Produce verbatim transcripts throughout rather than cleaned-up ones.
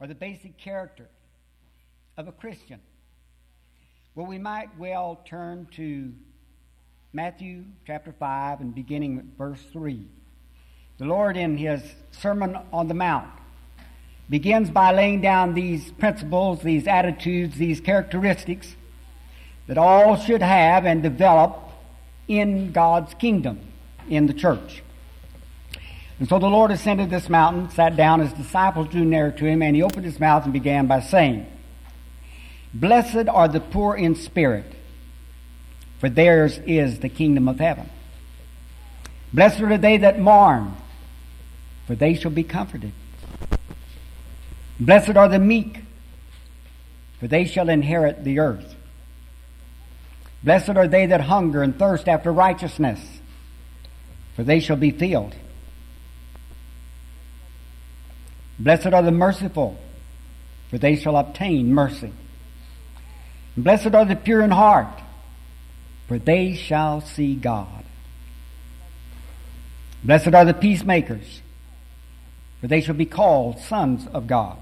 or the basic character of a Christian. Well, we might well turn to Matthew chapter five and beginning with verse three. The Lord in his Sermon on the Mount begins by laying down these principles, these attitudes, these characteristics that all should have and develop in God's kingdom, in the church. And so the Lord ascended this mountain, sat down, his disciples drew near to him, and he opened his mouth and began by saying, "Blessed are the poor in spirit, for theirs is the kingdom of heaven. Blessed are they that mourn, for they shall be comforted. Blessed are the meek, for they shall inherit the earth. Blessed are they that hunger and thirst after righteousness, for they shall be filled. Blessed are the merciful, for they shall obtain mercy. Blessed are the pure in heart, for they shall see God. Blessed are the peacemakers, for they shall be called sons of God.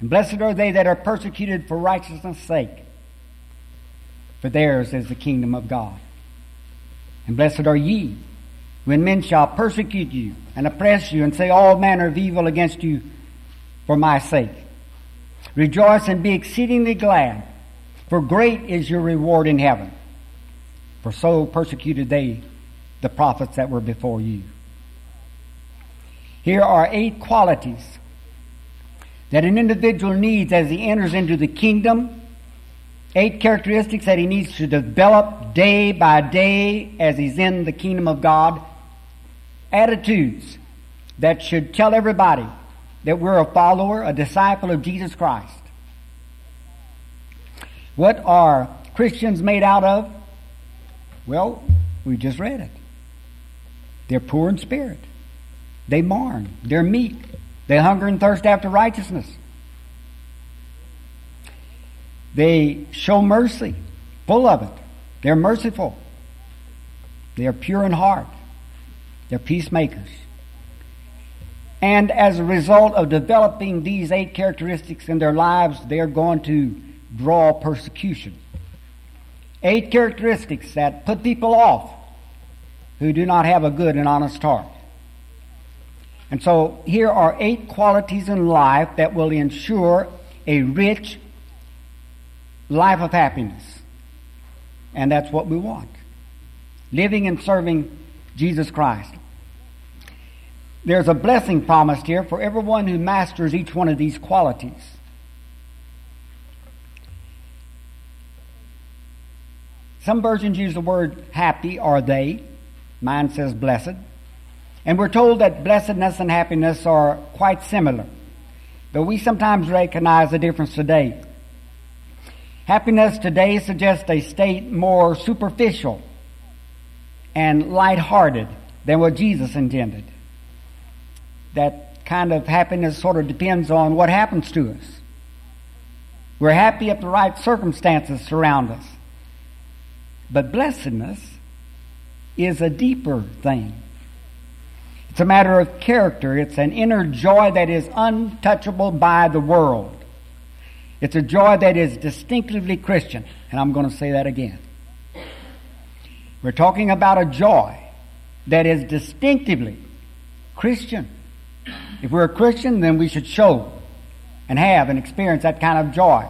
And blessed are they that are persecuted for righteousness' sake, for theirs is the kingdom of God. And blessed are ye, when men shall persecute you and oppress you and say all manner of evil against you for my sake. Rejoice and be exceedingly glad, for great is your reward in heaven. For so persecuted they the prophets that were before you." Here are eight qualities that an individual needs as he enters into the kingdom. Eight characteristics that he needs to develop day by day as he's in the kingdom of God. Attitudes that should tell everybody that we're a follower, a disciple of Jesus Christ. What are Christians made out of? Well, we just read it. They're poor in spirit. They mourn. They're meek. They hunger and thirst after righteousness. They show mercy, full of it. They're merciful. They are pure in heart. They're peacemakers. And as a result of developing these eight characteristics in their lives, they are going to draw persecution. Eight characteristics that put people off who do not have a good and honest heart. And so here are eight qualities in life that will ensure a rich life of happiness. And that's what we want. Living and serving Jesus Christ. There's a blessing promised here for everyone who masters each one of these qualities. Some versions use the word happy are they. Mine says blessed. And we're told that blessedness and happiness are quite similar, though we sometimes recognize the difference today. Happiness today suggests a state more superficial and lighthearted than what Jesus intended. That kind of happiness sort of depends on what happens to us. We're happy if the right circumstances surround us. But blessedness is a deeper thing. It's a matter of character. It's an inner joy that is untouchable by the world. It's a joy that is distinctively Christian. And I'm going to say that again. We're talking about a joy that is distinctively Christian. If we're a Christian, then we should show and have and experience that kind of joy.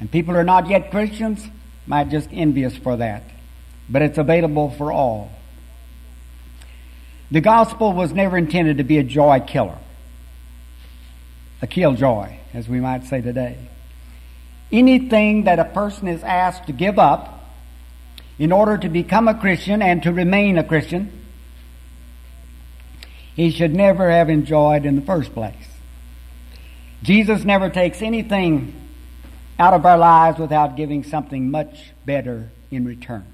And people who are not yet Christians might just envy us for that. But it's available for all. The gospel was never intended to be a joy killer. A killjoy, as we might say today. Anything that a person is asked to give up in order to become a Christian and to remain a Christian, he should never have enjoyed in the first place. Jesus never takes anything out of our lives without giving something much better in return.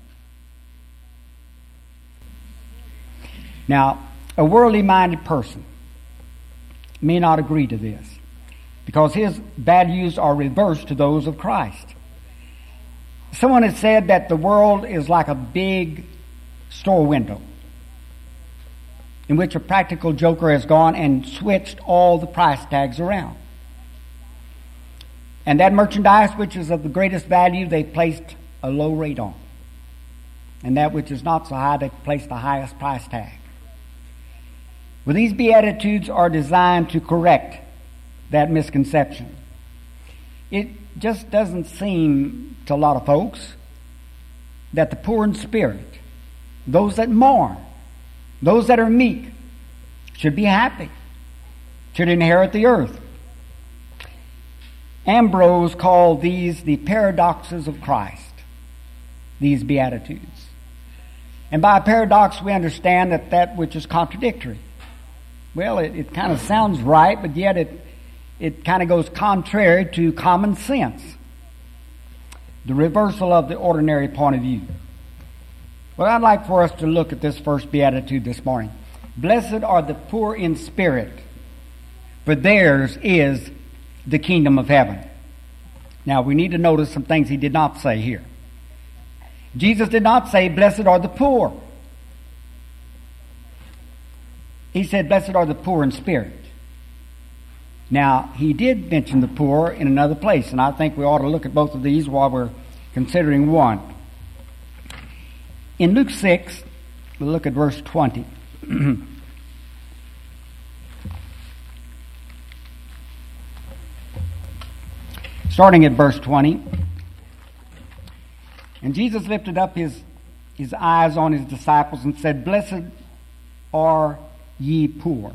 Now, a worldly-minded person may not agree to this, because his values are reversed to those of Christ. Someone has said that the world is like a big store window. in which a practical joker has gone and switched all the price tags around. And that merchandise which is of the greatest value, they placed a low rate on. And that which is not so high, they placed the highest price tag. Well, these Beatitudes are designed to correct that misconception. It just doesn't seem to a lot of folks that the poor in spirit, those that mourn, those that are meek, should be happy, should inherit the earth. Ambrose called these the paradoxes of Christ, these Beatitudes. And by a paradox, we understand that that which is contradictory. Well, it, it kind of sounds right, but yet it, it kind of goes contrary to common sense. The reversal of the ordinary point of view. Well, I'd like for us to look at this first Beatitude this morning. Blessed are the poor in spirit, for theirs is the kingdom of heaven. Now, we need to notice some things he did not say here. Jesus did not say, blessed are the poor. He said, blessed are the poor in spirit. Now, he did mention the poor in another place, and I think we ought to look at both of these while we're considering one. In Luke six, we'll look at verse twenty. Starting at verse twenty, and Jesus lifted up his, his eyes on his disciples and said, Blessed are ye poor,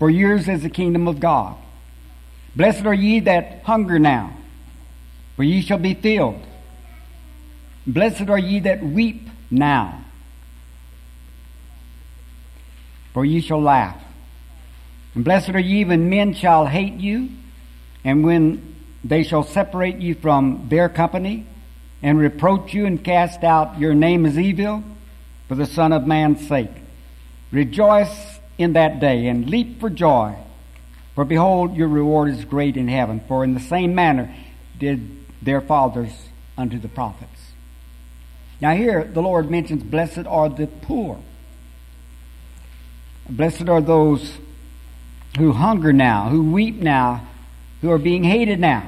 for yours is the kingdom of God. Blessed are ye that hunger now, for ye shall be filled. Blessed are ye that weep now, for ye shall laugh. And blessed are ye when men shall hate you, and when they shall separate you from their company, and reproach you, and cast out your name as evil, for the Son of Man's sake. Rejoice in that day, and leap for joy, for behold, your reward is great in heaven. For in the same manner did their fathers unto the prophets. Now here the Lord mentions, blessed are the poor. Blessed are those who hunger now, who weep now, who are being hated now.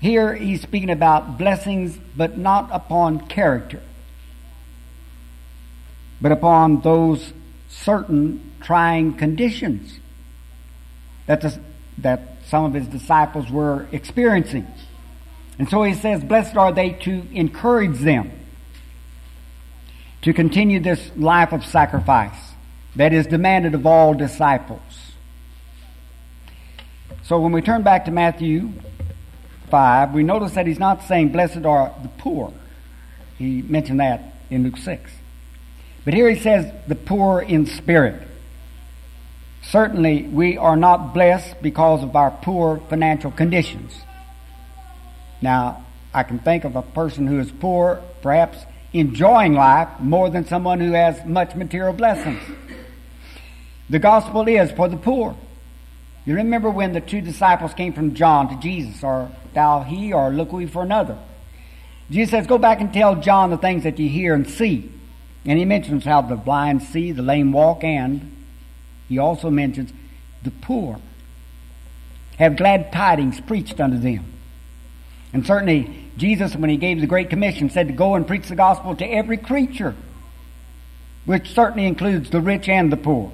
Here he's speaking about blessings, but not upon character, but upon those certain trying conditions that, the, that some of his disciples were experiencing. And so he says, blessed are they, to encourage them to continue this life of sacrifice that is demanded of all disciples. So when we turn back to Matthew five, we notice that he's not saying blessed are the poor. He mentioned that in Luke six. But here he says the poor in spirit. Certainly we are not blessed because of our poor financial conditions. Now, I can think of a person who is poor, perhaps enjoying life more than someone who has much material blessings. The gospel is for the poor. You remember when the two disciples came from John to Jesus, or thou he, or look we for another. Jesus says, go back and tell John the things that you hear and see. And he mentions how the blind see, the lame walk, and he also mentions the poor have glad tidings preached unto them. And certainly Jesus, when he gave the Great Commission, said to go and preach the gospel to every creature, which certainly includes the rich and the poor.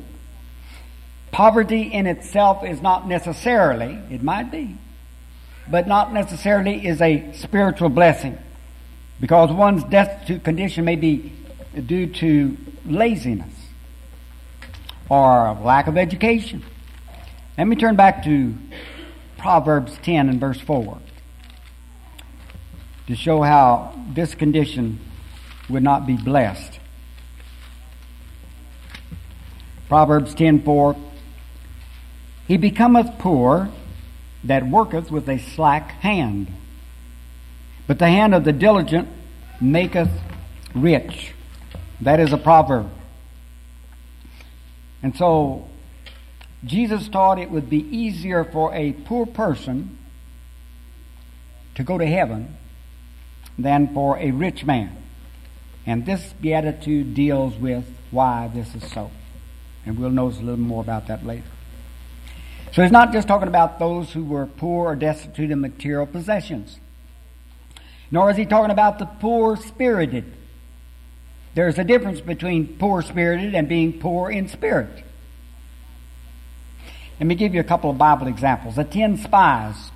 Poverty in itself is not necessarily, it might be, but not necessarily is a spiritual blessing, because one's destitute condition may be due to laziness or lack of education. Let me turn back to Proverbs ten and verse four to show how this condition would not be blessed. Proverbs ten four. He becometh poor that worketh with a slack hand, but the hand of the diligent maketh rich. That is a proverb. And so Jesus taught it would be easier for a poor person to go to heaven than for a rich man. And this beatitude deals with why this is so. And we'll notice a little more about that later. So he's not just talking about those who were poor or destitute in material possessions. Nor is he talking about the poor-spirited. There's a difference between poor-spirited and being poor in spirit. Let me give you a couple of Bible examples. The ten spies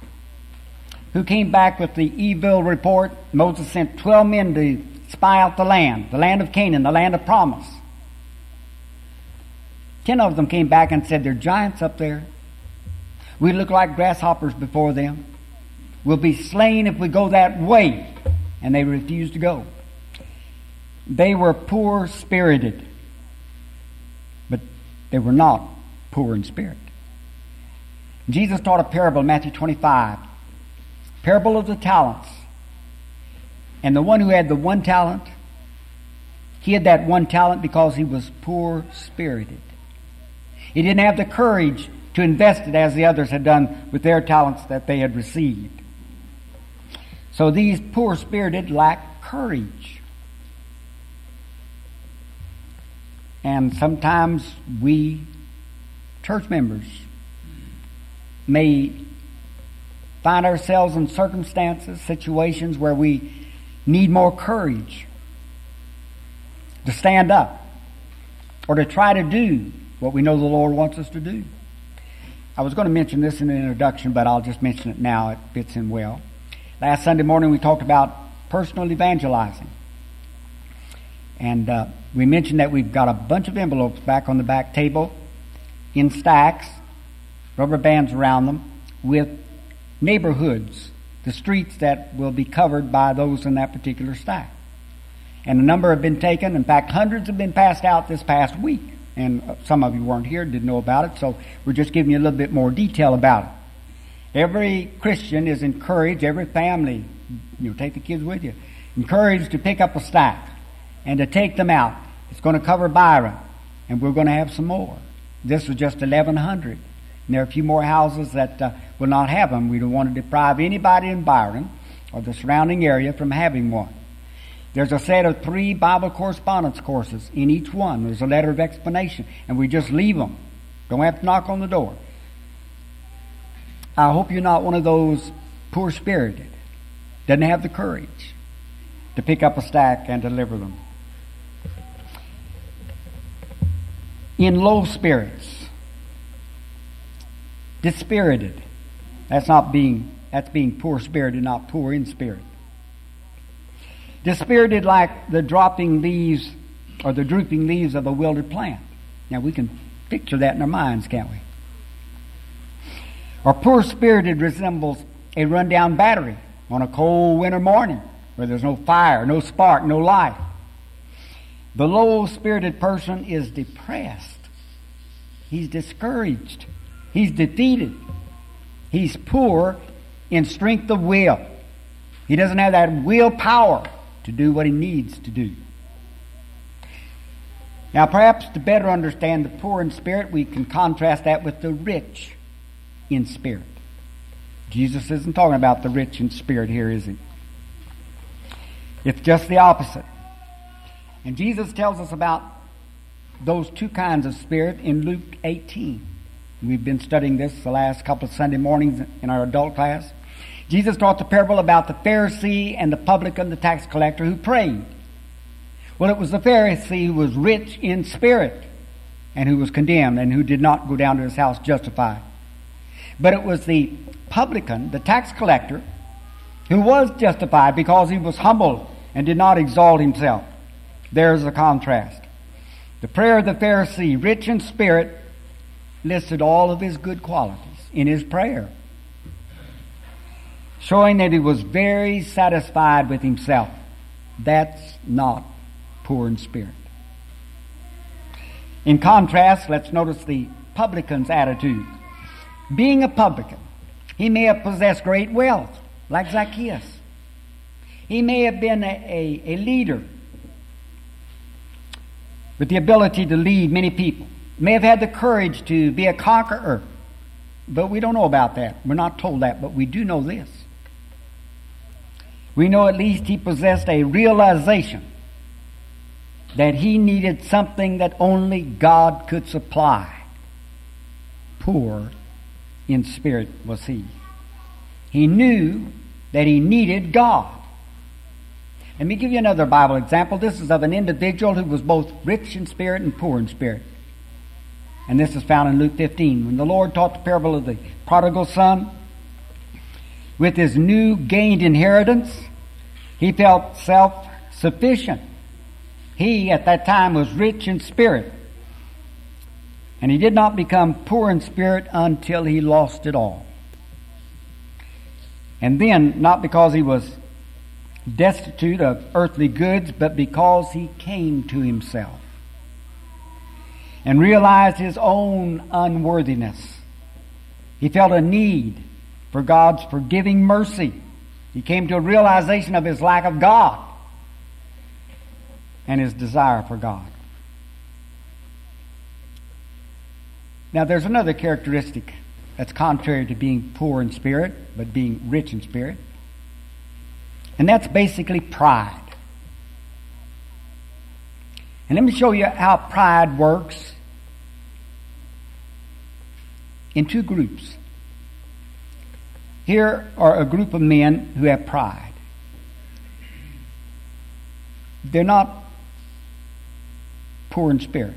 who came back with the evil report. Moses sent twelve men to spy out the land, the land of Canaan, the land of promise. Ten of them came back and said, there are giants up there. We look like grasshoppers before them. We'll be slain if we go that way. And they refused to go. They were poor-spirited, but they were not poor in spirit. Jesus taught a parable in Matthew twenty-five, parable of the talents. And the one who had the one talent, he had that one talent because he was poor-spirited. He didn't have the courage to invest it as the others had done with their talents that they had received. So these poor-spirited lack courage. And sometimes we, church members, may find ourselves in circumstances, situations where we need more courage to stand up or to try to do what we know the Lord wants us to do. I was going to mention this in the introduction, but I'll just mention it now. It fits in well. Last Sunday morning we talked about personal evangelizing. And uh, we mentioned that we've got a bunch of envelopes back on the back table in stacks, rubber bands around them, with neighborhoods, the streets that will be covered by those in that particular stack. And a number have been taken. In fact, hundreds have been passed out this past week. And some of you weren't here, didn't know about it, so we're just giving you a little bit more detail about it. Every Christian is encouraged, every family, you know, take the kids with you, encouraged to pick up a stack and to take them out. It's going to cover Byron, and we're going to have some more. This was just eleven hundred. And there are a few more houses that uh, will not have them. We don't want to deprive anybody in Byron or the surrounding area from having one. There's a set of three Bible correspondence courses. In each one, there's a letter of explanation, and we just leave them. Don't have to knock on the door. I hope you're not one of those poor-spirited, doesn't have the courage to pick up a stack and deliver them. In low spirits, dispirited. That's not being, that's being poor-spirited, not poor in spirit. Dispirited like the dropping leaves or the drooping leaves of a wilted plant. Now we can picture that in our minds, can't we? Or poor-spirited resembles a run-down battery on a cold winter morning where there's no fire, no spark, no life. The low-spirited person is depressed. He's discouraged. He's defeated. He's poor in strength of will. He doesn't have that willpower to do what he needs to do. Now, perhaps to better understand the poor in spirit, we can contrast that with the rich in spirit. Jesus isn't talking about the rich in spirit here, is he? It's just the opposite. And Jesus tells us about those two kinds of spirit in Luke eighteen. We've been studying this the last couple of Sunday mornings in our adult class. Jesus taught the parable about the Pharisee and the publican, the tax collector, who prayed. Well, it was the Pharisee who was rich in spirit and who was condemned and who did not go down to his house justified. But it was the publican, the tax collector, who was justified because he was humbled and did not exalt himself. There's a contrast. The prayer of the Pharisee, rich in spirit, listed all of his good qualities in his prayer, showing that he was very satisfied with himself. That's not poor in spirit. In contrast, let's notice the publican's attitude. Being a publican, he may have possessed great wealth, like Zacchaeus. He may have been a, a, a leader with the ability to lead many people. May have had the courage to be a conqueror. But we don't know about that. We're not told that, but we do know this. We know at least he possessed a realization that he needed something that only God could supply. Poor in spirit was he. He knew that he needed God. Let me give you another Bible example. This is of an individual who was both rich in spirit and poor in spirit. And this is found in Luke fifteen. When the Lord taught the parable of the prodigal son, with his new gained inheritance, he felt self-sufficient. He, at that time, was rich in spirit. And he did not become poor in spirit until he lost it all. And then, not because he was destitute of earthly goods, but because he came to himself and realized his own unworthiness. He felt a need for God's forgiving mercy. He came to a realization of his lack of God and his desire for God. Now, there's another characteristic that's contrary to being poor in spirit, but being rich in spirit. And that's basically pride. And let me show you how pride works in two groups. Here are a group of men who have pride. They're not poor in spirit.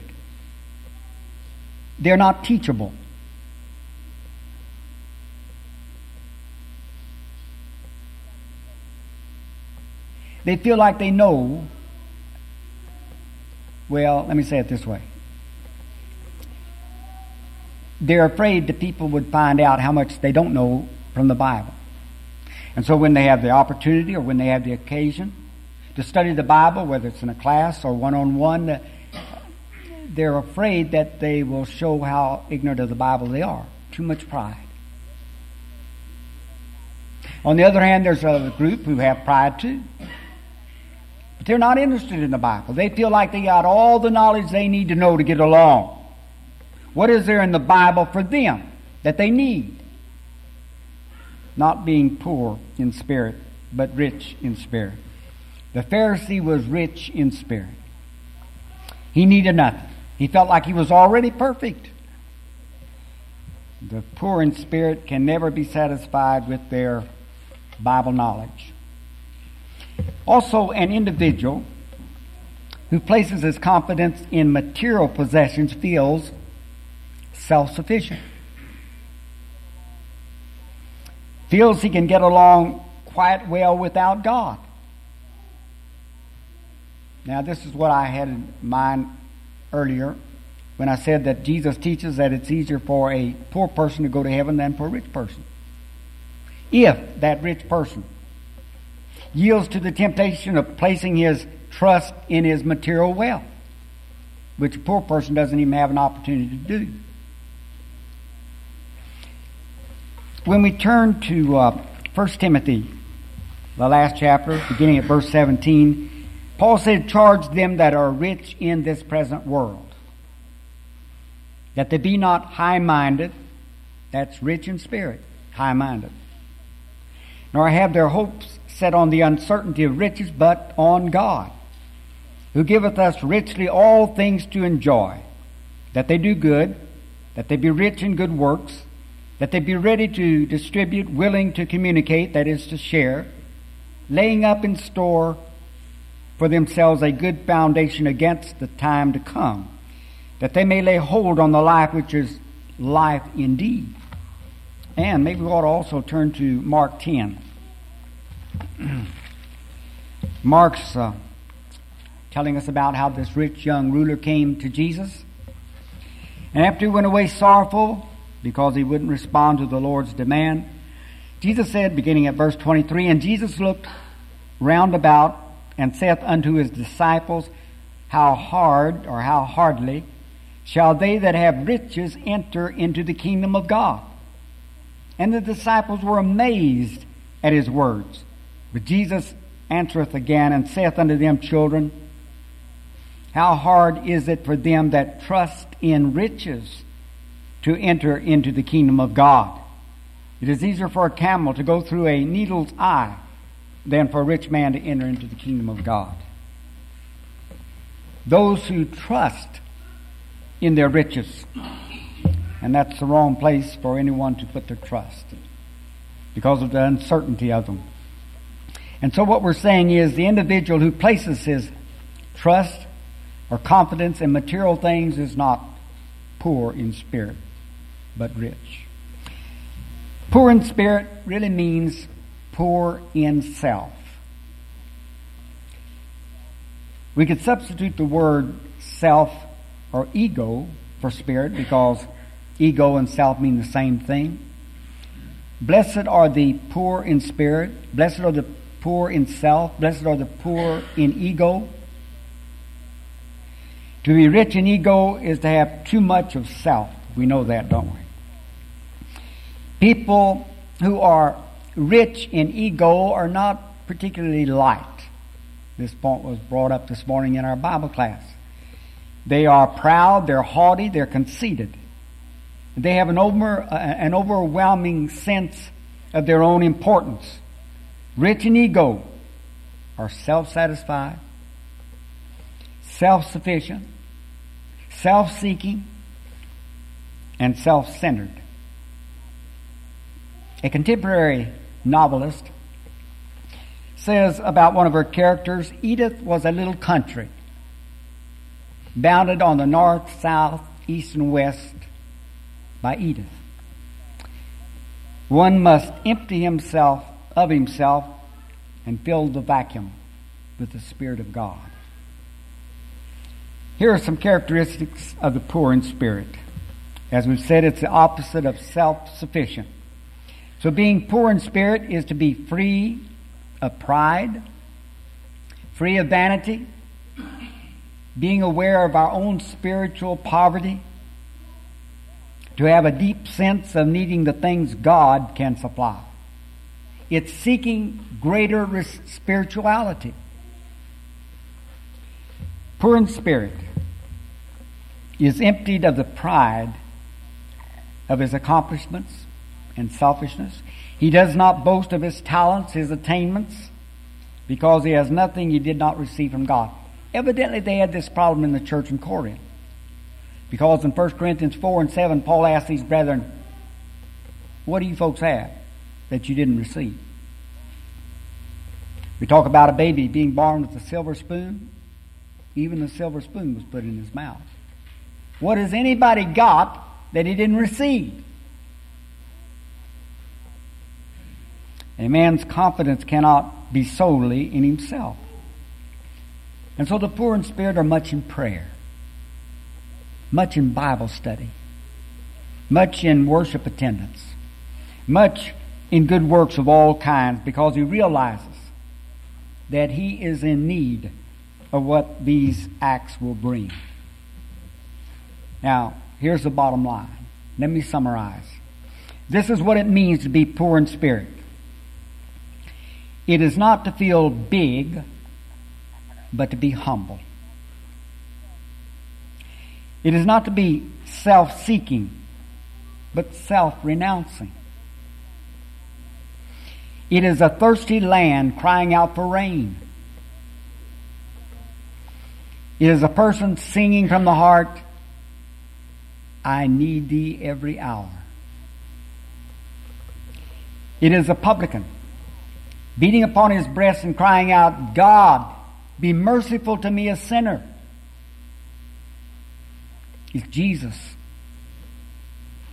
They're not teachable. They feel like they know. Well, let me say it this way. They're afraid that people would find out how much they don't know from the Bible. And so when they have the opportunity or when they have the occasion to study the Bible, whether it's in a class or one-on-one, they're afraid that they will show how ignorant of the Bible they are. Too much pride. On the other hand, there's another group who have pride too. But they're not interested in the Bible. They feel like they got all the knowledge they need to know to get along. What is there in the Bible for them that they need? Not being poor in spirit, but rich in spirit. The Pharisee was rich in spirit. He needed nothing. He felt like he was already perfect. The poor in spirit can never be satisfied with their Bible knowledge. Also, an individual who places his confidence in material possessions feels self-sufficient. Feels he can get along quite well without God. Now, this is what I had in mind earlier when I said that Jesus teaches that it's easier for a poor person to go to heaven than for a rich person. If that rich person yields to the temptation of placing his trust in his material wealth, which a poor person doesn't even have an opportunity to do. When we turn to uh, First Timothy, the last chapter, beginning at verse seventeen, Paul said, "Charge them that are rich in this present world, that they be not high-minded," that's rich in spirit, high-minded, "nor have their hopes set on the uncertainty of riches, but on God, who giveth us richly all things to enjoy, that they do good, that they be rich in good works, that they be ready to distribute, willing to communicate," that is to share, "laying up in store for themselves a good foundation against the time to come, that they may lay hold on the life which is life indeed." And maybe we ought to also turn to Mark ten. Mark's uh, telling us about how this rich young ruler came to Jesus. And after he went away sorrowful because he wouldn't respond to the Lord's demand, Jesus said, beginning at verse twenty-three, "And Jesus looked round about and saith unto his disciples, How hard or how hardly shall they that have riches enter into the kingdom of God? And the disciples were amazed at his words. But Jesus answereth again and saith unto them, Children, how hard is it for them that trust in riches to enter into the kingdom of God? It is easier for a camel to go through a needle's eye than for a rich man to enter into the kingdom of God." those who trust in their riches. And that's the wrong place for anyone to put their trust because of the uncertainty of them. And so what we're saying is the individual who places his trust or confidence in material things is not poor in spirit, but rich. Poor in spirit really means poor in self. We could substitute the word self or ego for spirit because ego and self mean the same thing. Blessed are the poor in spirit. Blessed are the poor in self. Blessed are the poor in ego. To be rich in ego is to have too much of self. We know that, don't we? People who are rich in ego are not particularly liked. This point was brought up this morning in our Bible class. They are proud, they're haughty, they're conceited. They have an over, uh, an overwhelming sense of their own importance. Rich in ego are self-satisfied, self-sufficient, self-seeking, and self-centered. A contemporary novelist says about one of her characters, Edith was a little country, bounded on the north, south, east, and west by Edith. One must empty himself of himself and fill the vacuum with the Spirit of God. Here are some characteristics of the poor in spirit. As we've said, it's the opposite of self-sufficient. So being poor in spirit is to be free of pride, free of vanity, being aware of our own spiritual poverty, to have a deep sense of needing the things God can supply. It's seeking greater spirituality. Poor in spirit is emptied of the pride of his accomplishments and selfishness. He does not boast of his talents, his attainments, because he has nothing he did not receive from God. Evidently, they had this problem in the church in Corinth, because in First Corinthians four and seven, Paul asked these brethren, what do you folks have that you didn't receive? We talk about a baby being born with a silver spoon. Even the silver spoon was put in his mouth. What has anybody got that he didn't receive? A man's confidence cannot be solely in himself. And so the poor in spirit are much in prayer, much in Bible study, much in worship attendance, much in good works of all kinds, because he realizes that he is in need of what these acts will bring. Now, here's the bottom line. Let me summarize. This is what it means to be poor in spirit. It is not to feel big, but to be humble. It is not to be self-seeking, but self-renouncing. It is a thirsty land crying out for rain. It is a person singing from the heart, I need thee every hour. It is a publican beating upon his breast and crying out, God, be merciful to me, a sinner. It's Jesus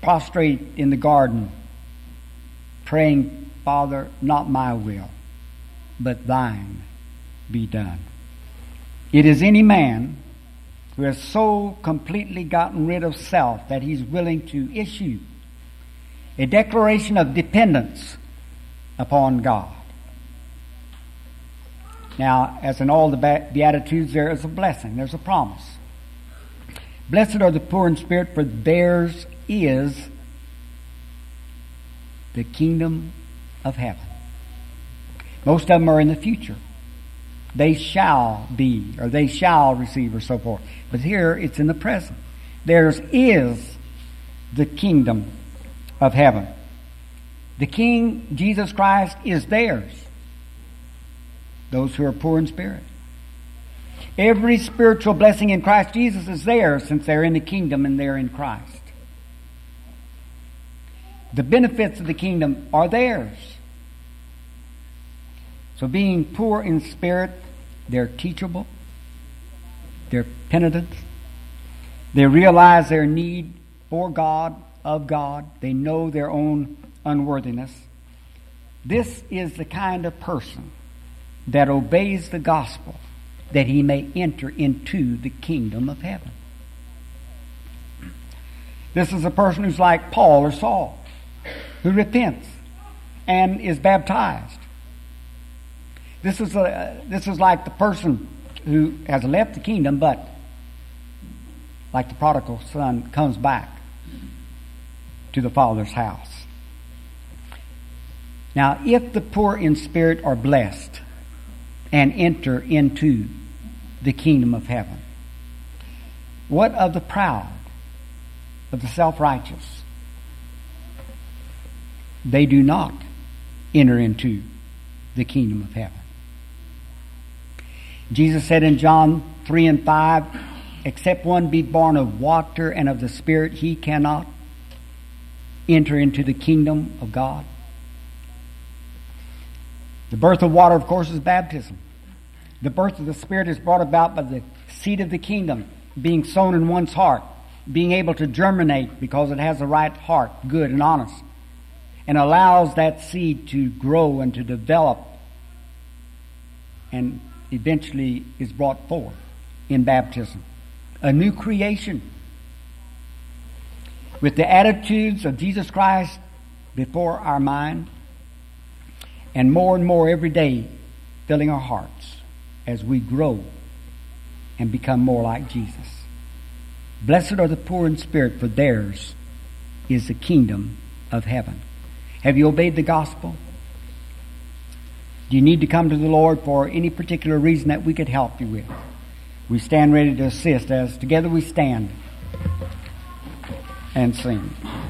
prostrate in the garden, praying, Father, not my will, but thine be done. It is any man who has so completely gotten rid of self that he's willing to issue a declaration of dependence upon God. Now, as in all the Beatitudes, there is a blessing. There's a promise. Blessed are the poor in spirit, for theirs is the kingdom of heaven. Most of them are in the future. They shall be, or they shall receive, or so forth. But here, it's in the present. Theirs is the kingdom of heaven. The King, Jesus Christ, is theirs. Those who are poor in spirit. Every spiritual blessing in Christ Jesus is there since they're in the kingdom and they're in Christ. The benefits of the kingdom are theirs. So being poor in spirit, they're teachable, they're penitent, they realize their need for God, of God, they know their own unworthiness. This is the kind of person that obeys the gospel, that he may enter into the kingdom of heaven. This is a person who's like Paul or Saul, who repents and is baptized. This is a, this is like the person who has left the kingdom, but like the prodigal son, comes back to the Father's house. Now, if the poor in spirit are blessed and enter into the kingdom of heaven, what of the proud, of the self-righteous? They do not enter into the kingdom of heaven. Jesus said in John three and five, except one be born of water and of the Spirit, he cannot enter into the kingdom of God. The birth of water, of course, is baptism. The birth of the Spirit is brought about by the seed of the kingdom being sown in one's heart, being able to germinate because it has the right heart, good and honest, and allows that seed to grow and to develop and eventually is brought forth in baptism. A new creation with the attitudes of Jesus Christ before our mind, and more and more every day filling our hearts as we grow and become more like Jesus. Blessed are the poor in spirit, for theirs is the kingdom of heaven. Have you obeyed the gospel? Do you need to come to the Lord for any particular reason that we could help you with? We stand ready to assist as together we stand and sing.